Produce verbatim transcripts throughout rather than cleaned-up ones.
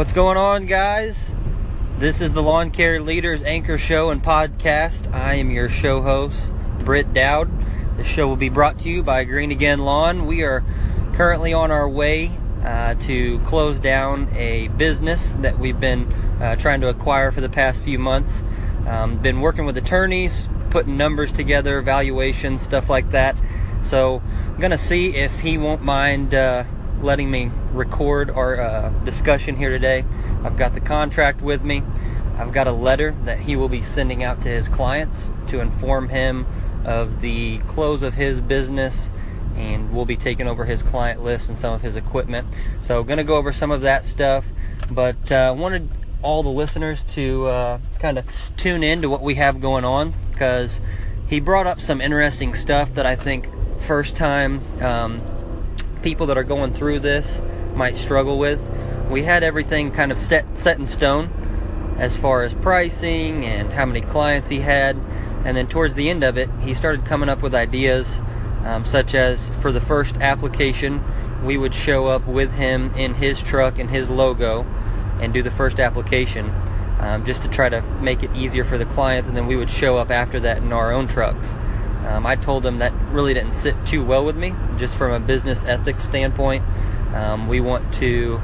What's going on, guys? This is the Lawn Care Leaders Anchor Show and Podcast. I am your show host, Britt Dowd. The show will be brought to you by Green Again Lawn. We are currently on our way uh, to close down a business that we've been uh, trying to acquire for the past few months. Um, been working with attorneys, putting numbers together, valuations, stuff like that. So I'm going to see if he won't mind uh, letting me record our uh, discussion here today. I've got the contract with me. I've got a letter that he will be sending out to his clients to inform him of the close of his business, and we'll be taking over his client list and some of his equipment. So going to go over some of that stuff, but I uh, wanted all the listeners to uh, kind of tune in to what we have going on, because he brought up some interesting stuff that I think first time um, people that are going through this might struggle with. We had everything kind of set, set in stone as far as pricing and how many clients he had, and then towards the end of it he started coming up with ideas um, such as, for the first application, we would show up with him in his truck and his logo and do the first application um, just to try to make it easier for the clients, and then we would show up after that in our own trucks. Um, I told him that really didn't sit too well with me, just from a business ethics standpoint. Um, we want to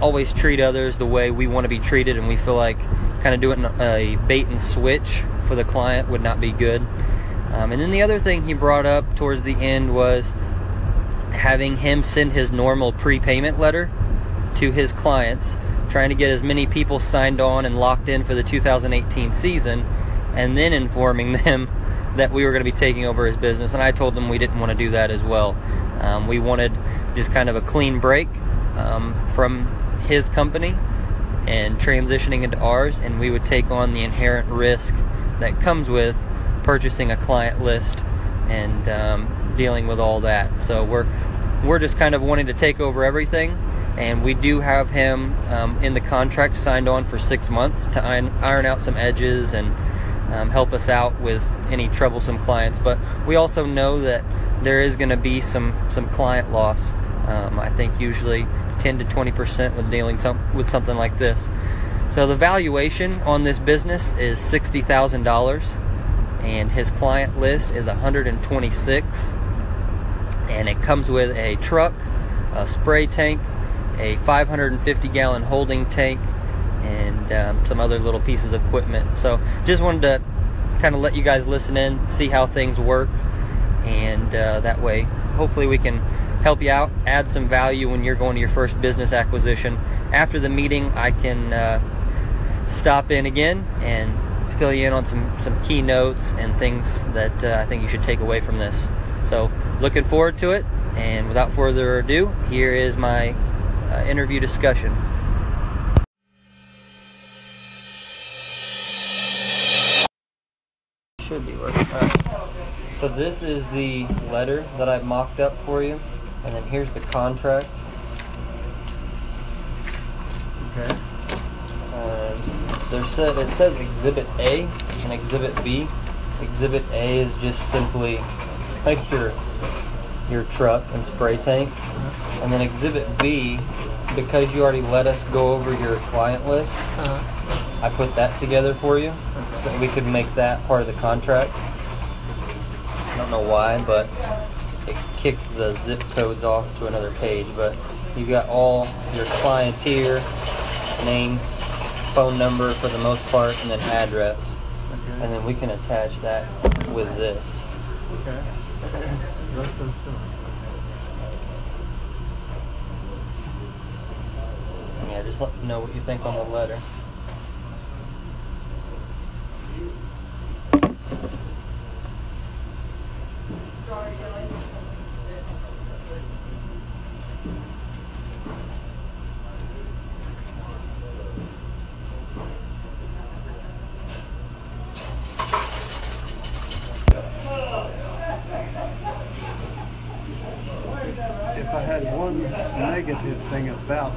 always treat others the way we want to be treated, and we feel like kind of doing a bait and switch for the client would not be good. Um, and then the other thing he brought up towards the end was having him send his normal prepayment letter to his clients, trying to get as many people signed on and locked in for the two thousand eighteen season, and then informing them that we were going to be taking over his business. And I told them we didn't want to do that as well. Um, we wanted just kind of a clean break um, from his company and transitioning into ours, and we would take on the inherent risk that comes with purchasing a client list and um, dealing with all that. So we're we're just kind of wanting to take over everything, and we do have him um, in the contract signed on for six months to iron, iron out some edges and Um, help us out with any troublesome clients. But we also know that there is going to be some some client loss. Um, I think usually ten to twenty percent when dealing some, with something like this. So the valuation on this business is sixty thousand dollars, and his client list is one hundred twenty-six, and it comes with a truck, a spray tank, a five hundred fifty gallon holding tank, and um, some other little pieces of equipment. So just wanted to kind of let you guys listen in, see how things work, and uh, that way hopefully we can help you out, add some value when you're going to your first business acquisition. After the meeting, I can uh, stop in again and fill you in on some, some key notes and things that uh, I think you should take away from this. So looking forward to it, and without further ado, here is my uh, interview discussion. Should be working. All right. So this is the letter that I mocked up for you, and then here's the contract. Okay. Um, there said it says Exhibit A and Exhibit B. Exhibit A is just simply like your your truck and spray tank, and then Exhibit B, because you already let us go over your client list. Uh-huh. I put that together for you, so that we could make that part of the contract. I don't know why, but it kicked the zip codes off to another page, but you've got all your clients here, name, phone number for the most part, and then address. Okay. And then we can attach that with this. Okay. Yeah, just let me know what you think on the letter. Thing about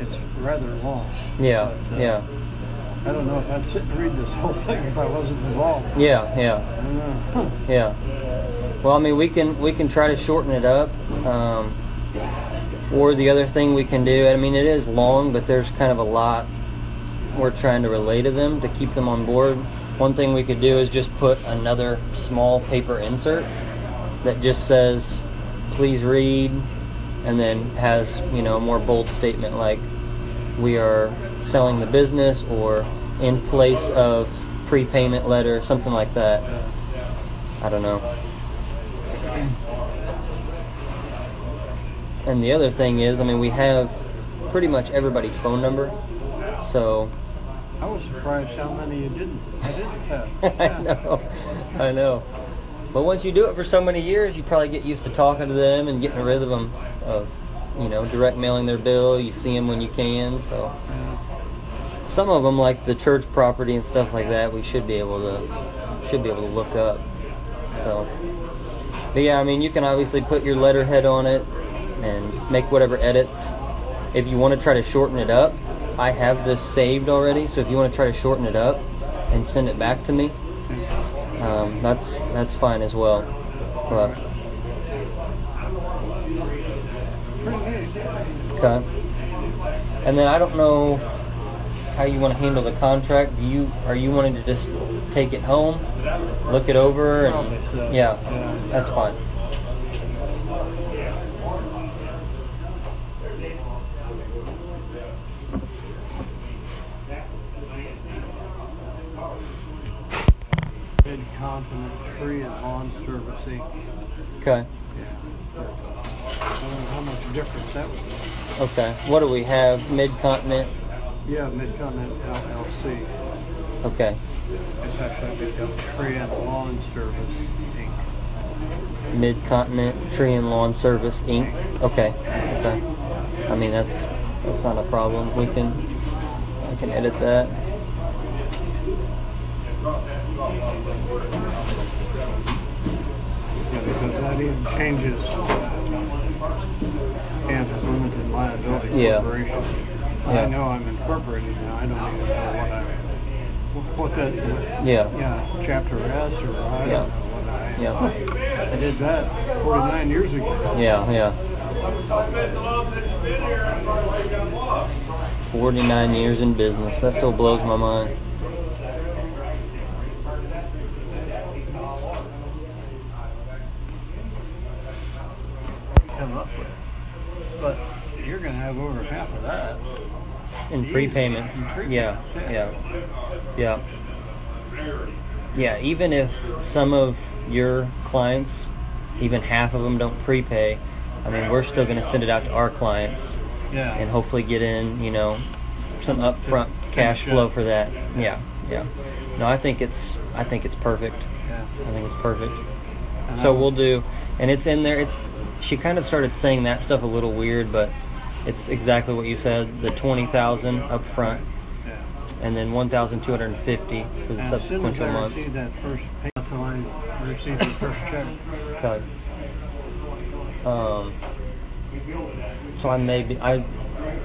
it's rather long. Yeah, but, uh, yeah. I don't know if I'd sit and read this whole thing if I wasn't involved. Yeah, yeah. I don't know. Huh. Yeah. Well, I mean, we can we can try to shorten it up. Um, Or the other thing we can do, I mean, it is long, but there's kind of a lot we're trying to relay to them to keep them on board. One thing we could do is just put another small paper insert that just says, please read, and then has, you know, a more bold statement like, we are selling the business, or in place of prepayment letter, something like that. I don't know. And the other thing is, I mean, we have pretty much everybody's phone number, so... I was surprised how many you didn't, I didn't have. Yeah. I know, I know. But once you do it for so many years, you probably get used to talking to them and getting rid of them, of, you know, direct mailing their bill. You see them when you can, so... Yeah. Some of them, like the church property and stuff like that, we should be able to, should be able to look up, so... But yeah, I mean, you can obviously put your letterhead on it and make whatever edits. If you want to try to shorten it up, I have this saved already, so if you want to try to shorten it up and send it back to me, um, that's that's fine as well. But, okay. And then I don't know how you want to handle the contract. Do you are you wanting to just take it home, look it over, and yeah, that's fine. Mid-Continent Tree and Lawn Service Incorporated. Okay. Yeah. I don't know how much difference that would be. Okay. What do we have? Mid-Continent? Yeah, Mid-Continent L L C. Okay. It's actually Mid-Continent Tree and Lawn Service Incorporated. Mid-Continent Tree and Lawn Service Incorporated. Okay. Okay. I mean, that's that's not a problem. We can we can edit that. Yeah, because that even changes Kansas Limited Liability yeah. Corporation. Yeah. I know I'm incorporated now. I don't even know what I what that yeah yeah chapter S or I yeah. don't know what I yeah. I did that forty-nine years ago. Yeah, yeah. Forty-nine years in business. That still blows my mind. Come up with, but you're going to have over half of that in prepayments. In prepayments. Yeah, yeah, yeah, yeah. Even if some of your clients, even half of them don't prepay, I mean, we're still going to send it out to our clients, yeah, and hopefully get in, you know, some upfront cash flow for that. Yeah, yeah. No, I think it's, I think it's perfect. Yeah, I think it's perfect. So we'll do, and it's in there. It's. She kind of started saying that stuff a little weird, but it's exactly what you said, the twenty thousand dollars up front, yeah, and then one thousand two hundred fifty dollars for the as subsequent months. As soon as I months. Receive that first payment until I receive the first check. Okay. Um, so I may, be, I,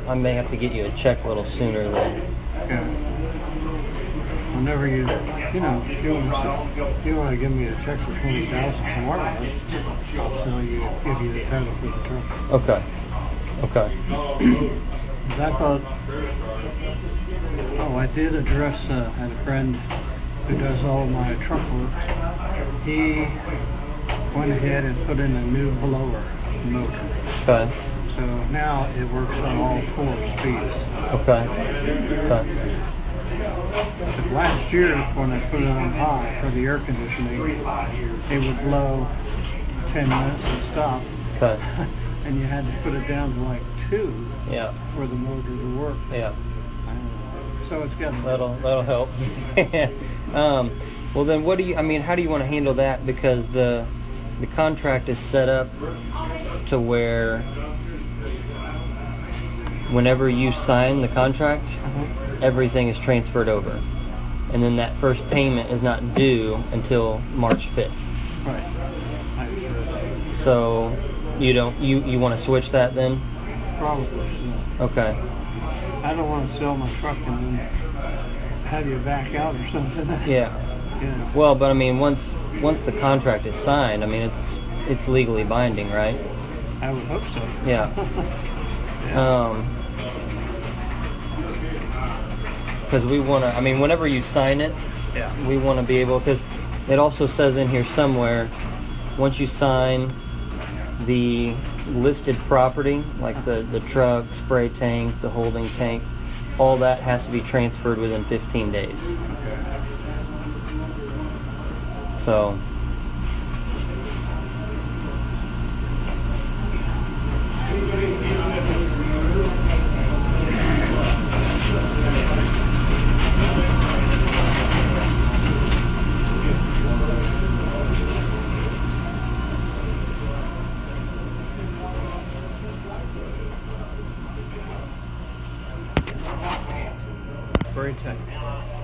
I may have to get you a check a little sooner then. Yeah. Whenever you, you know, if you want to, if you want to give me a check for twenty thousand tomorrow, I'll sell you, give you the title for the truck. Okay. Okay. I thought, oh, I did address, uh, I had a friend who does all my truck work. He went ahead and put in a new blower motor. Okay. So now it works on all four speeds. Okay. Okay. But last year, when I put it on high for the air conditioning, it would blow ten minutes and stop. Okay. And you had to put it down to like two. Yeah. For the motor to work. Yeah. Uh, so it's got that'll that'll help. um, well, then, what do you? I mean, how do you want to handle that? Because the the contract is set up to where whenever you sign the contract. Uh-huh. Everything is transferred over, and then that first payment is not due until March fifth. Right. So you don't you, you want to switch that then? Probably. So. Okay. I don't want to sell my truck and then have you back out or something. Yeah. Yeah. Well, but I mean, once once the contract is signed, I mean it's it's legally binding, right? I would hope so. Yeah. Um, because we want to, I mean, whenever you sign it, yeah. we want to be able, because it also says in here somewhere, once you sign the listed property, like the, the truck, spray tank, the holding tank, all that has to be transferred within fifteen days. So...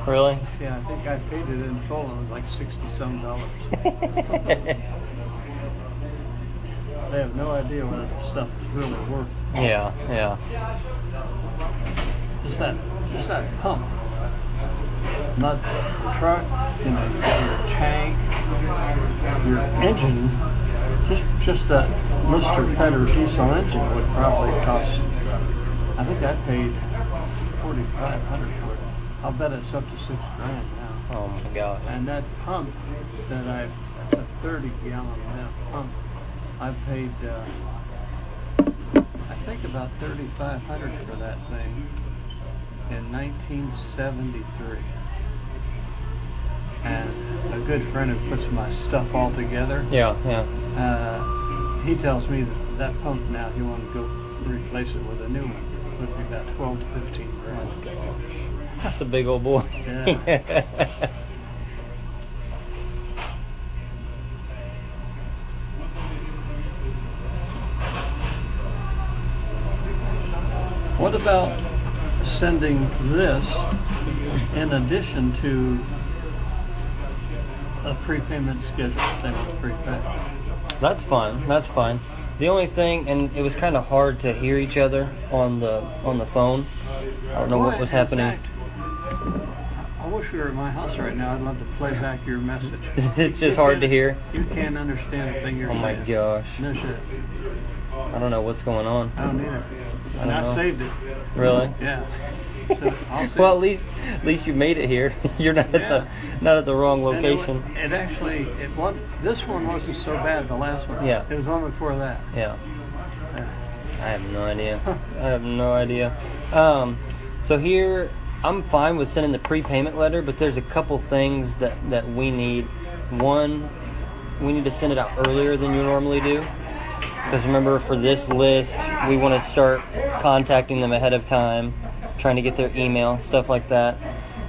Really? Yeah, I think I paid it in full. It was like sixty-some dollars. They have no idea what that stuff is really worth. Yeah, yeah. It's that, it's that pump. Not the truck, you know, your tank, your engine. Just, just that Mister Petter diesel engine would probably cost. I think I paid forty-five hundred for it. I'll bet it's up to six grand now. Oh my gosh. And that pump that I, that's a thirty gallon pump, I paid, uh, I think about thirty-five hundred for that thing in nineteen seventy-three. And a good friend who puts my stuff all together, yeah, yeah. Uh, he tells me that that pump now, he wanted to go replace it with a new one. It would be about twelve to fifteen grand. Oh my gosh. That's a big old boy. Yeah. What about sending this in addition to a prepayment schedule? They would prepay. That's fine. That's fine. The only thing, and it was kind of hard to hear each other on the on the phone. I don't know well, what was happening. Fact, I wish we were at my house right now. I'd love to play back your message. It's just hard to hear. You can't understand a thing you're saying. Oh my gosh. No shit. I don't know what's going on. I don't either. I don't and know. I saved it. Really? Yeah. So I'll well, at least at least you made it here. You're not yeah. at the not at the wrong location. It, it actually it one this one wasn't so bad. The last one. Yeah. It was one before that. Yeah. yeah. I have no idea. I have no idea. Um, so here. I'm fine with sending the prepayment letter, but there's a couple things that, that we need. One, we need to send it out earlier than you normally do. Because remember, for this list, we want to start contacting them ahead of time, trying to get their email, stuff like that.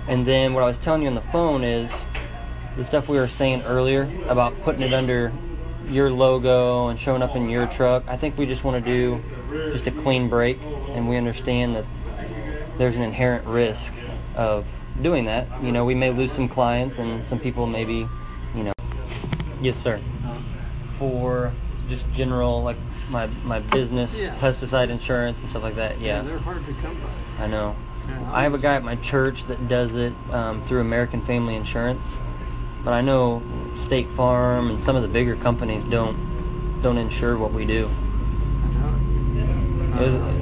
And then what I was telling you on the phone is the stuff we were saying earlier about putting it under your logo and showing up in your truck. I think we just want to do just a clean break, and we understand that there's an inherent risk of doing that. You know, we may lose some clients and some people maybe, you know. Yes, sir. For just general, like my my business, yeah. pesticide insurance and stuff like that. Yeah. yeah, they're hard to come by. I know. Yeah. I have a guy at my church that does it um, through American Family Insurance, but I know State Farm and some of the bigger companies don't don't insure what we do. I know.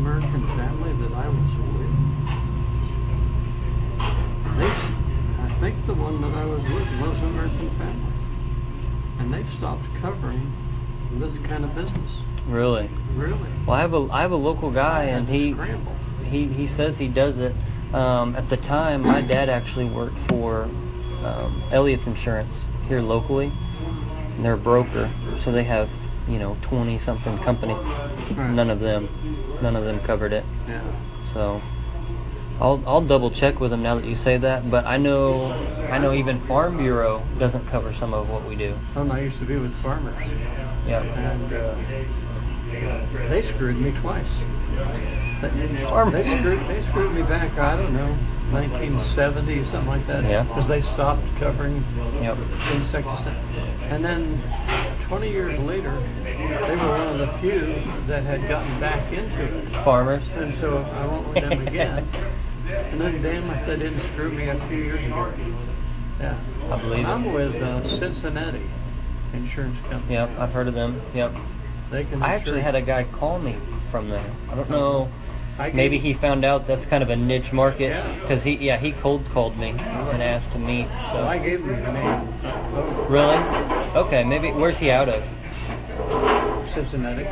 American family that I was with, they, I think the one that I was with was American Family, and they've stopped covering this kind of business. Really? Really. Well, I have a I have a local guy, and he, he he says he does it. Um, at the time, my dad actually worked for um, Elliott's Insurance here locally. And they're a broker, so they have, you know, twenty something companies. Right. None of them. None of them covered it. Yeah. So, I'll I'll double check with them now that you say that. But I know I know even Farm Bureau doesn't cover some of what we do. Um, I used to be with Farmers. Yeah. And uh, they screwed me twice. Farmers. They screwed they screwed me back. I don't know, nineteen seventy something like that. Yeah. Because they stopped covering yep. insecticide. And then twenty years later, they were one of the few that had gotten back into it. Farmers. And so I went with them again. And then damn if they didn't screw me a few years ago. Yeah. I believe I'm it. I'm with uh, Cincinnati Insurance Company. Yep, I've heard of them. Yep. They can I actually had a guy call me from there. I don't know. I Maybe he found out that's kind of a niche market. Because yeah. he yeah, he cold called me and asked to meet. So well, I gave him the name. Oh. Really? Okay, maybe. Where's he out of? Cincinnati.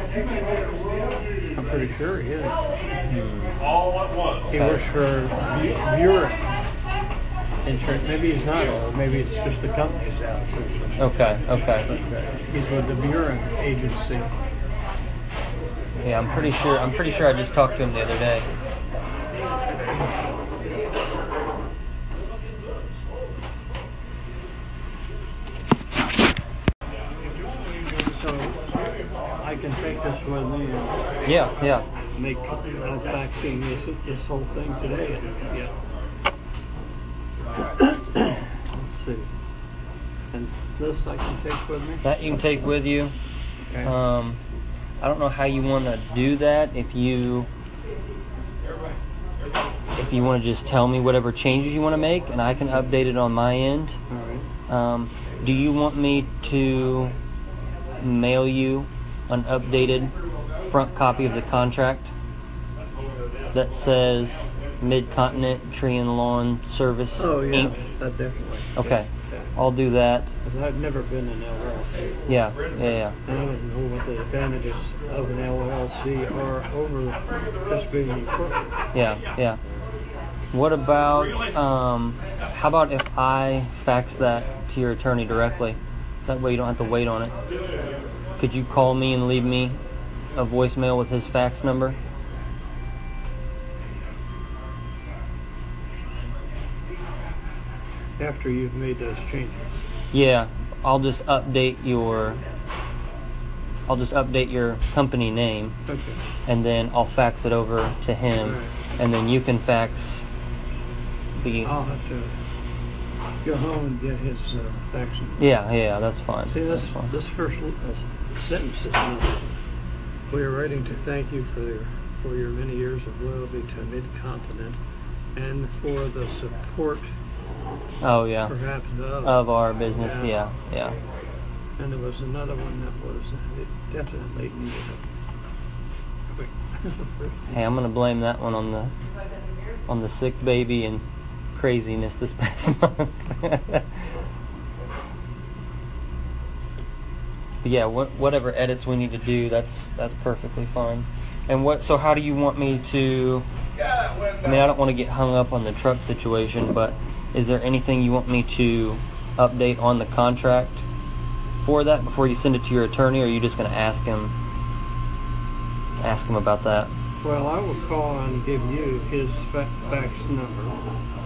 I'm pretty sure he is. Hmm. All at once. He works for Buren Insurance. Maybe he's not old. Maybe it's just the company's out. Okay, okay. But, uh, he's with the Buren agency. Yeah, I'm pretty sure. I'm pretty sure I just talked to him the other day. So I can take this with me. And yeah, yeah. Make I'm faxing this this whole thing today. Yeah. Let's see. And this I can take with me. That you can take with you. Okay. Um. I don't know how you want to do that. If you, if you want to just tell me whatever changes you want to make, and I can update it on my end. All right. Um, do you want me to mail you an updated front copy of the contract that says Mid-Continent Tree and Lawn Service oh, yeah, Incorporated? That definitely. Okay. I'll do that. Because I've never been an L L C. Yeah, yeah, yeah. I don't know what the advantages of an L L C are over just being incorporated. Yeah, yeah. What about, um, how about if I fax that to your attorney directly? That way you don't have to wait on it. Could you call me and leave me a voicemail with his fax number? After you've made those changes. Yeah, I'll just update your I'll just update your company name. Okay. And then I'll fax it over to him. Right. And then you can fax the I'll have to go home and get his uh, fax number. Yeah, yeah, that's fine. See, that's, that's fine. This first uh, sentence is not, we are writing to thank you for your for your many years of loyalty to Mid-Continent and for the support Oh yeah. Perhaps of, of our business, yeah. yeah, yeah. And there was another one that was definitely needed. Hey, I'm gonna blame that one on the on the sick baby and craziness this past month. But yeah, what, whatever edits we need to do, that's that's perfectly fine. And what? So how do you want me to? I mean, I don't want to get hung up on the truck situation, but. Is there anything you want me to update on the contract for that before you send it to your attorney, or are you just going to ask him ask him about that? Well, I will call and give you his fa- fax number.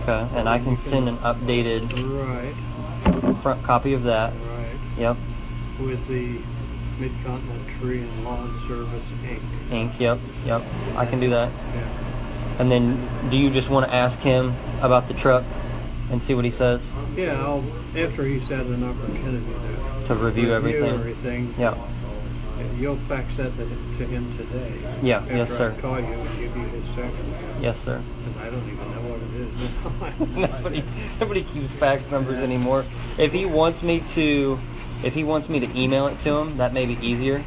Okay, and, and I can send can, an updated right. front copy of that. Right. Yep. With the Mid-Continent Tree and Lawn Service Incorporated. Incorporated, yep, yep. I can do that. Yeah. And then do you just want to ask him about the truck? And see what he says? Yeah, I'll, after he's had an opportunity to, to review, review everything. everything. Yeah. You'll fax that to him today. Yeah, after yes, sir. I call you and give you his fax. Yes, sir. I don't even know what it is. nobody, nobody keeps fax numbers anymore. If he wants me to, if he wants me to email it to him, that may be easier.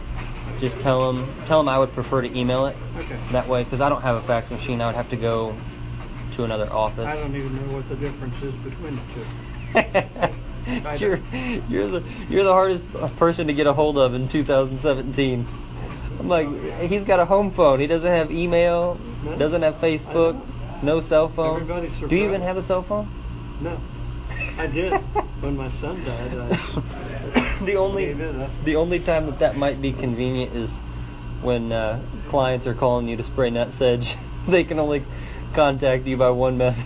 Just tell him, tell him I would prefer to email it. Okay. That way, because I don't have a fax machine, I would have to go. To another office. I don't even know what the difference is between the two. you're, you're the you're the hardest person to get a hold of in two thousand seventeen. I'm like, he's got a home phone. He doesn't have email. No. Doesn't have Facebook. No cell phone. Everybody's surprised. Do you even have a cell phone? No, I did when my son died. I, the only the only time that that might be convenient is when uh, clients are calling you to spray nut sedge. They can only. Contact you by one method.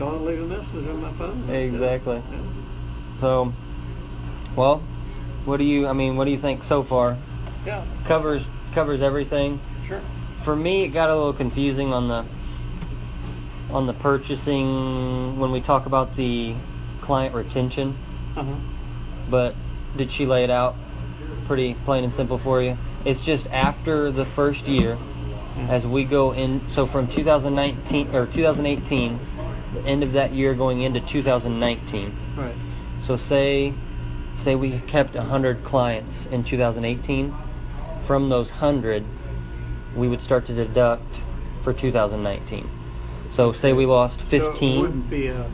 Don't leave a message on my phone. Exactly. So, well, what do you? I mean, what do you think so far? Yeah. Covers covers everything. Sure. For me, it got a little confusing on the on the purchasing when we talk about the client retention. Uh-huh. But did she lay it out pretty plain and simple for you? It's just after the first year. As we go in, so from two thousand nineteen or two thousand eighteen, the end of that year going into two thousand nineteen. Right. So say, say we kept one hundred clients in two thousand eighteen. from those one hundred, we would start to deduct for two thousand nineteen. So say we lost fifteen. So it wouldn't be a,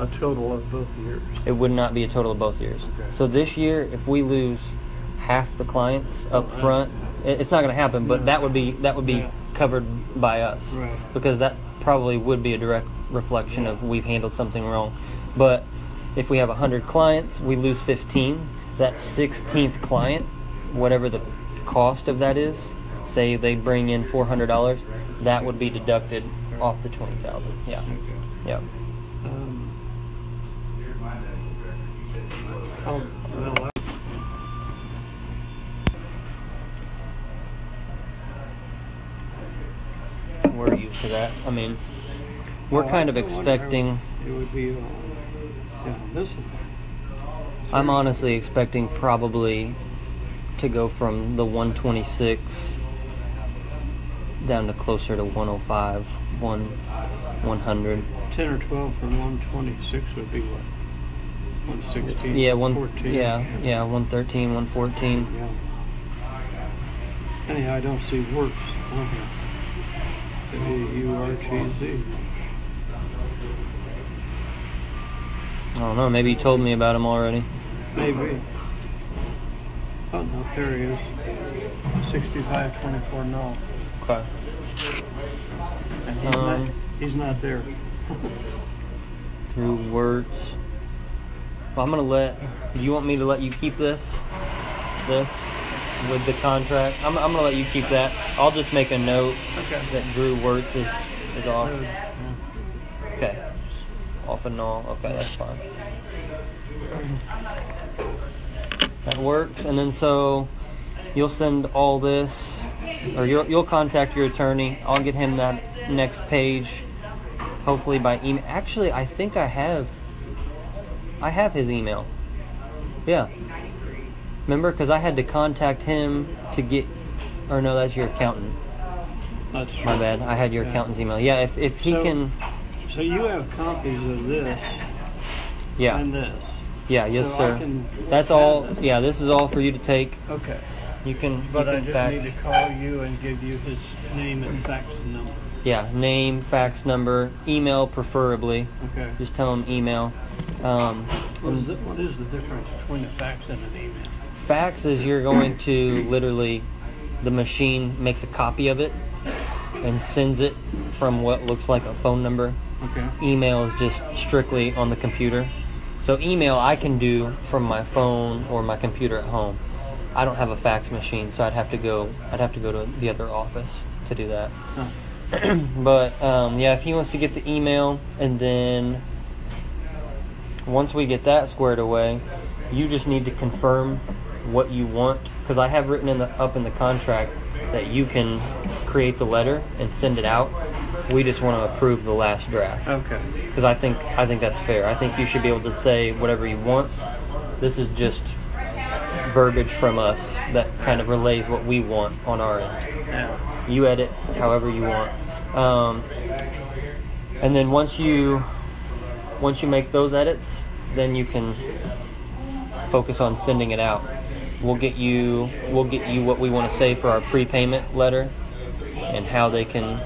a total of both years. It would not be a total of both years. Okay. So this year, if we lose half the clients up oh, front, right. It's not going to happen, but no. that would be that would be yeah. covered by us, right. because that probably would be a direct reflection yeah. of we've handled something wrong. But if we have one hundred clients, we lose fifteen. That sixteenth client, whatever the cost of that is, say they bring in four hundred dollars, that would be deducted off the twenty thousand dollars. Yeah. Okay. Yeah. Um, I'll, I'll, I'll, we're used to that. I mean, we're oh, kind of expecting. It would be uh, yeah, this. I'm honestly expecting probably to go from the one twenty-six down to closer to one oh five, one hundred. ten or twelve from one twenty-six would be what? one sixteen, yeah, one, fourteen. Yeah, yeah, one thirteen, one fourteen. Yeah. Anyhow, I don't see works on here. W U R T Z. I don't know, maybe you told me about him already. Maybe. Oh, no, there he is. sixty-five twenty-four, no. Okay. And he's, um, not, he's not there. Through words. Well, I'm going to let... Do you want me to let you keep this? This? With the contract? I'm, I'm going to let you keep that. I'll just make a note okay. that Drew Wirtz is, is off. Yeah. Okay. Off and all. Okay, that's fine. That works. And then so you'll send all this, or you'll, you'll contact your attorney. I'll get him that next page, hopefully by email. Actually, I think I have, I have his email. Yeah. Remember? Because I had to contact him to get, or no, that's your accountant. That's my bad. I had your accountant's email. Yeah, if, if he so, can... So you have copies of this yeah. and this. Yeah, yes, so sir. That's all. This. Yeah, this is all for you to take. Okay. You can. But you can I just fax. need to call you and give you his name and fax number. Yeah, name, fax number, email preferably. Okay. Just tell him email. Um, what, is the, what is the difference between a fax and an email? Fax is you're going to literally, the machine makes a copy of it and sends it from what looks like a phone number. Okay. Email is just strictly on the computer. So email I can do from my phone or my computer at home. I don't have a fax machine, so I'd have to go I'd have to go to the other office to do that. Huh. But um, yeah, if he wants to get the email, and then once we get that squared away, you just need to confirm what you want, because I have written in the up in the contract that you can create the letter and send it out. We just want to approve the last draft. Okay. Because I think I think that's fair. I think you should be able to say whatever you want. This is just verbiage from us that kind of relays what we want on our end. Yeah. You edit however you want. Um, and then once you once you make those edits, then you can focus on sending it out. We'll get you we'll get you what we want to say for our prepayment letter and how they can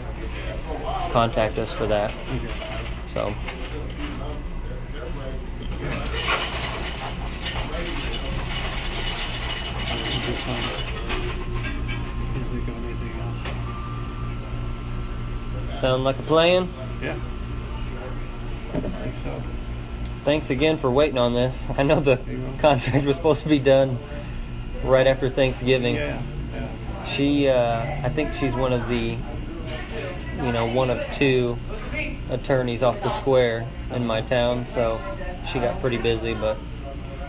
contact us for that. Okay. So sound like a plan? Yeah. I think so. Thanks again for waiting on this. I know the contract was supposed to be done right after Thanksgiving. Yeah. Yeah. She uh, I think she's one of the you know, one of two attorneys off the square in my town, so she got pretty busy, but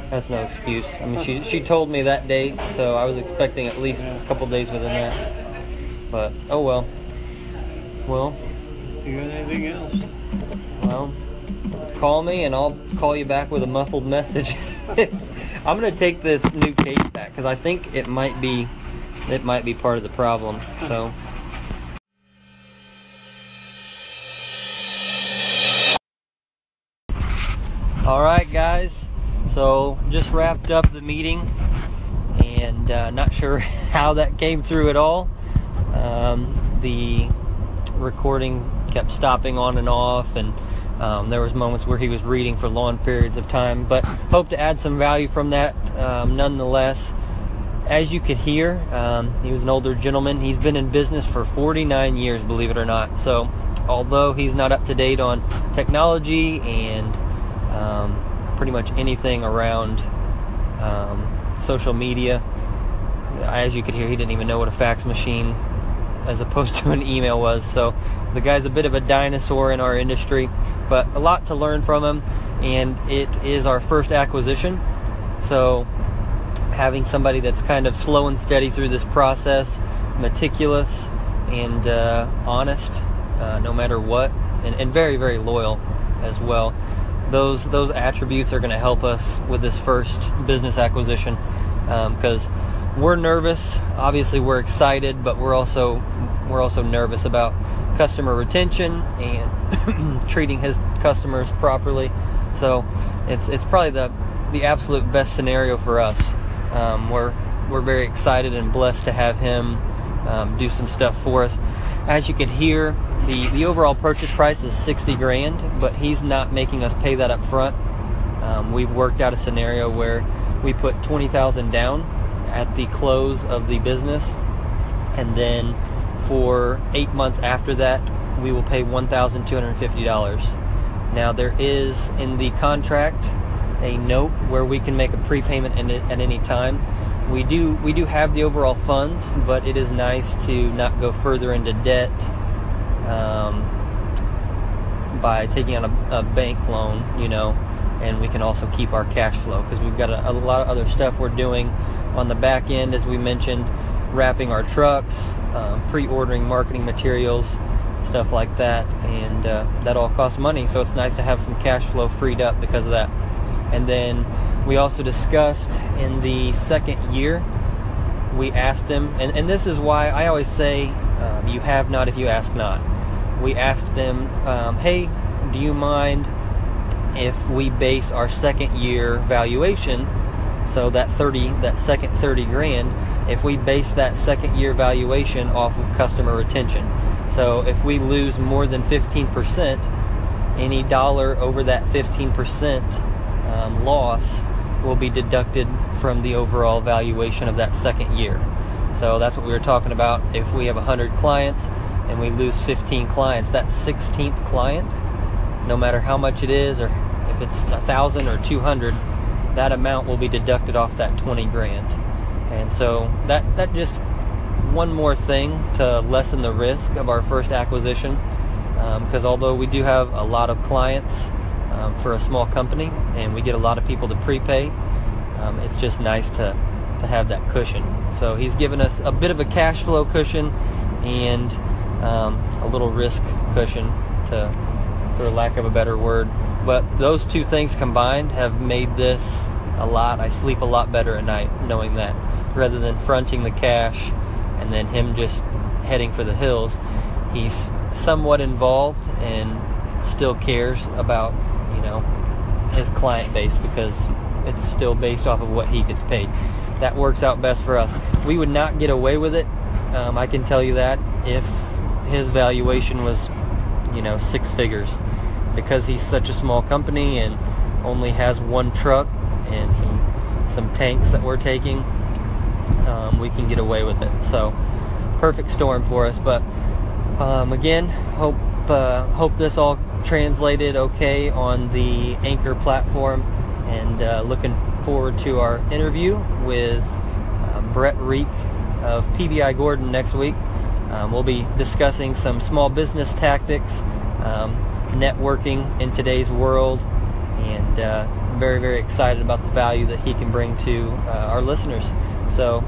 that's no excuse. I mean, she she told me that date, so I was expecting at least a couple days within that. But, oh well. Well. You got anything else? Well, call me and I'll call you back with a muffled message. I'm going to take this new case back, because I think it might be, it might be part of the problem, so... All right, guys, so just wrapped up the meeting, and uh, not sure how that came through at all. Um, the recording kept stopping on and off, and um, there was moments where he was reading for long periods of time, but hope to add some value from that um, nonetheless. As you could hear, um, he was an older gentleman. He's been in business for forty-nine years, believe it or not. So although he's not up to date on technology and um, pretty much anything around um, social media, as you could hear, he didn't even know what a fax machine as opposed to an email was. So the guy's a bit of a dinosaur in our industry, but a lot to learn from him. And it is our first acquisition. So having somebody that's kind of slow and steady through this process, meticulous and uh, honest, uh, no matter what, and, and very, very loyal as well. Those those attributes are going to help us with this first business acquisition, because Um, we're nervous. Obviously, we're excited, but we're also we're also nervous about customer retention and treating his customers properly. So it's it's probably the the absolute best scenario for us. Um, we're we're very excited and blessed to have him um, do some stuff for us. As you can hear, the the overall purchase price is sixty grand, but he's not making us pay that up front. Um, we've worked out a scenario where we put twenty thousand down at the close of the business, and then for eight months after that we will pay one thousand two hundred fifty dollars. Now, there is in the contract a note where we can make a prepayment in it at any time. We do we do have the overall funds, but it is nice to not go further into debt um, by taking out a, a bank loan, you know, and we can also keep our cash flow, because we've got a, a lot of other stuff we're doing on the back end, as we mentioned, wrapping our trucks, um, pre-ordering marketing materials, stuff like that, and uh, that all costs money. So it's nice to have some cash flow freed up because of that. And then we also discussed in the second year, we asked him, and, and this is why I always say um, you have not if you ask not. We asked them, um, hey, do you mind if we base our second year valuation? So that thirty, that second thirty grand, if we base that second year valuation off of customer retention. So if we lose more than fifteen percent, any dollar over that fifteen percent um, loss will be deducted from the overall valuation of that second year. So that's what we were talking about. If we have one hundred clients and we lose fifteen clients, that sixteenth client, no matter how much it is, or if it's one thousand or two hundred, that amount will be deducted off that twenty grand. And so that that just one more thing to lessen the risk of our first acquisition, because um, although we do have a lot of clients um, for a small company, and we get a lot of people to prepay, um, it's just nice to to have that cushion. So he's given us a bit of a cash flow cushion and um, a little risk cushion, to for lack of a better word. But those two things combined have made this a lot. I sleep a lot better at night knowing that, rather than fronting the cash and then him just heading for the hills. He's somewhat involved and still cares about, you know, his client base, because it's still based off of what he gets paid. That works out best for us. We would not get away with it. Um, I can tell you that if his valuation was, you know, six figures. Because he's such a small company and only has one truck and some some tanks that we're taking, um, we can get away with it. So, perfect storm for us. But um, again, hope uh, hope this all translated okay on the Anchor platform, and uh, looking forward to our interview with uh, Brett Reek of P B I Gordon next week. Um, we'll be discussing some small business tactics, Um, networking in today's world, and uh, very, very excited about the value that he can bring to uh, our listeners. So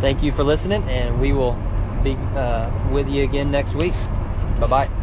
thank you for listening, and we will be uh, with you again next week. Bye-bye.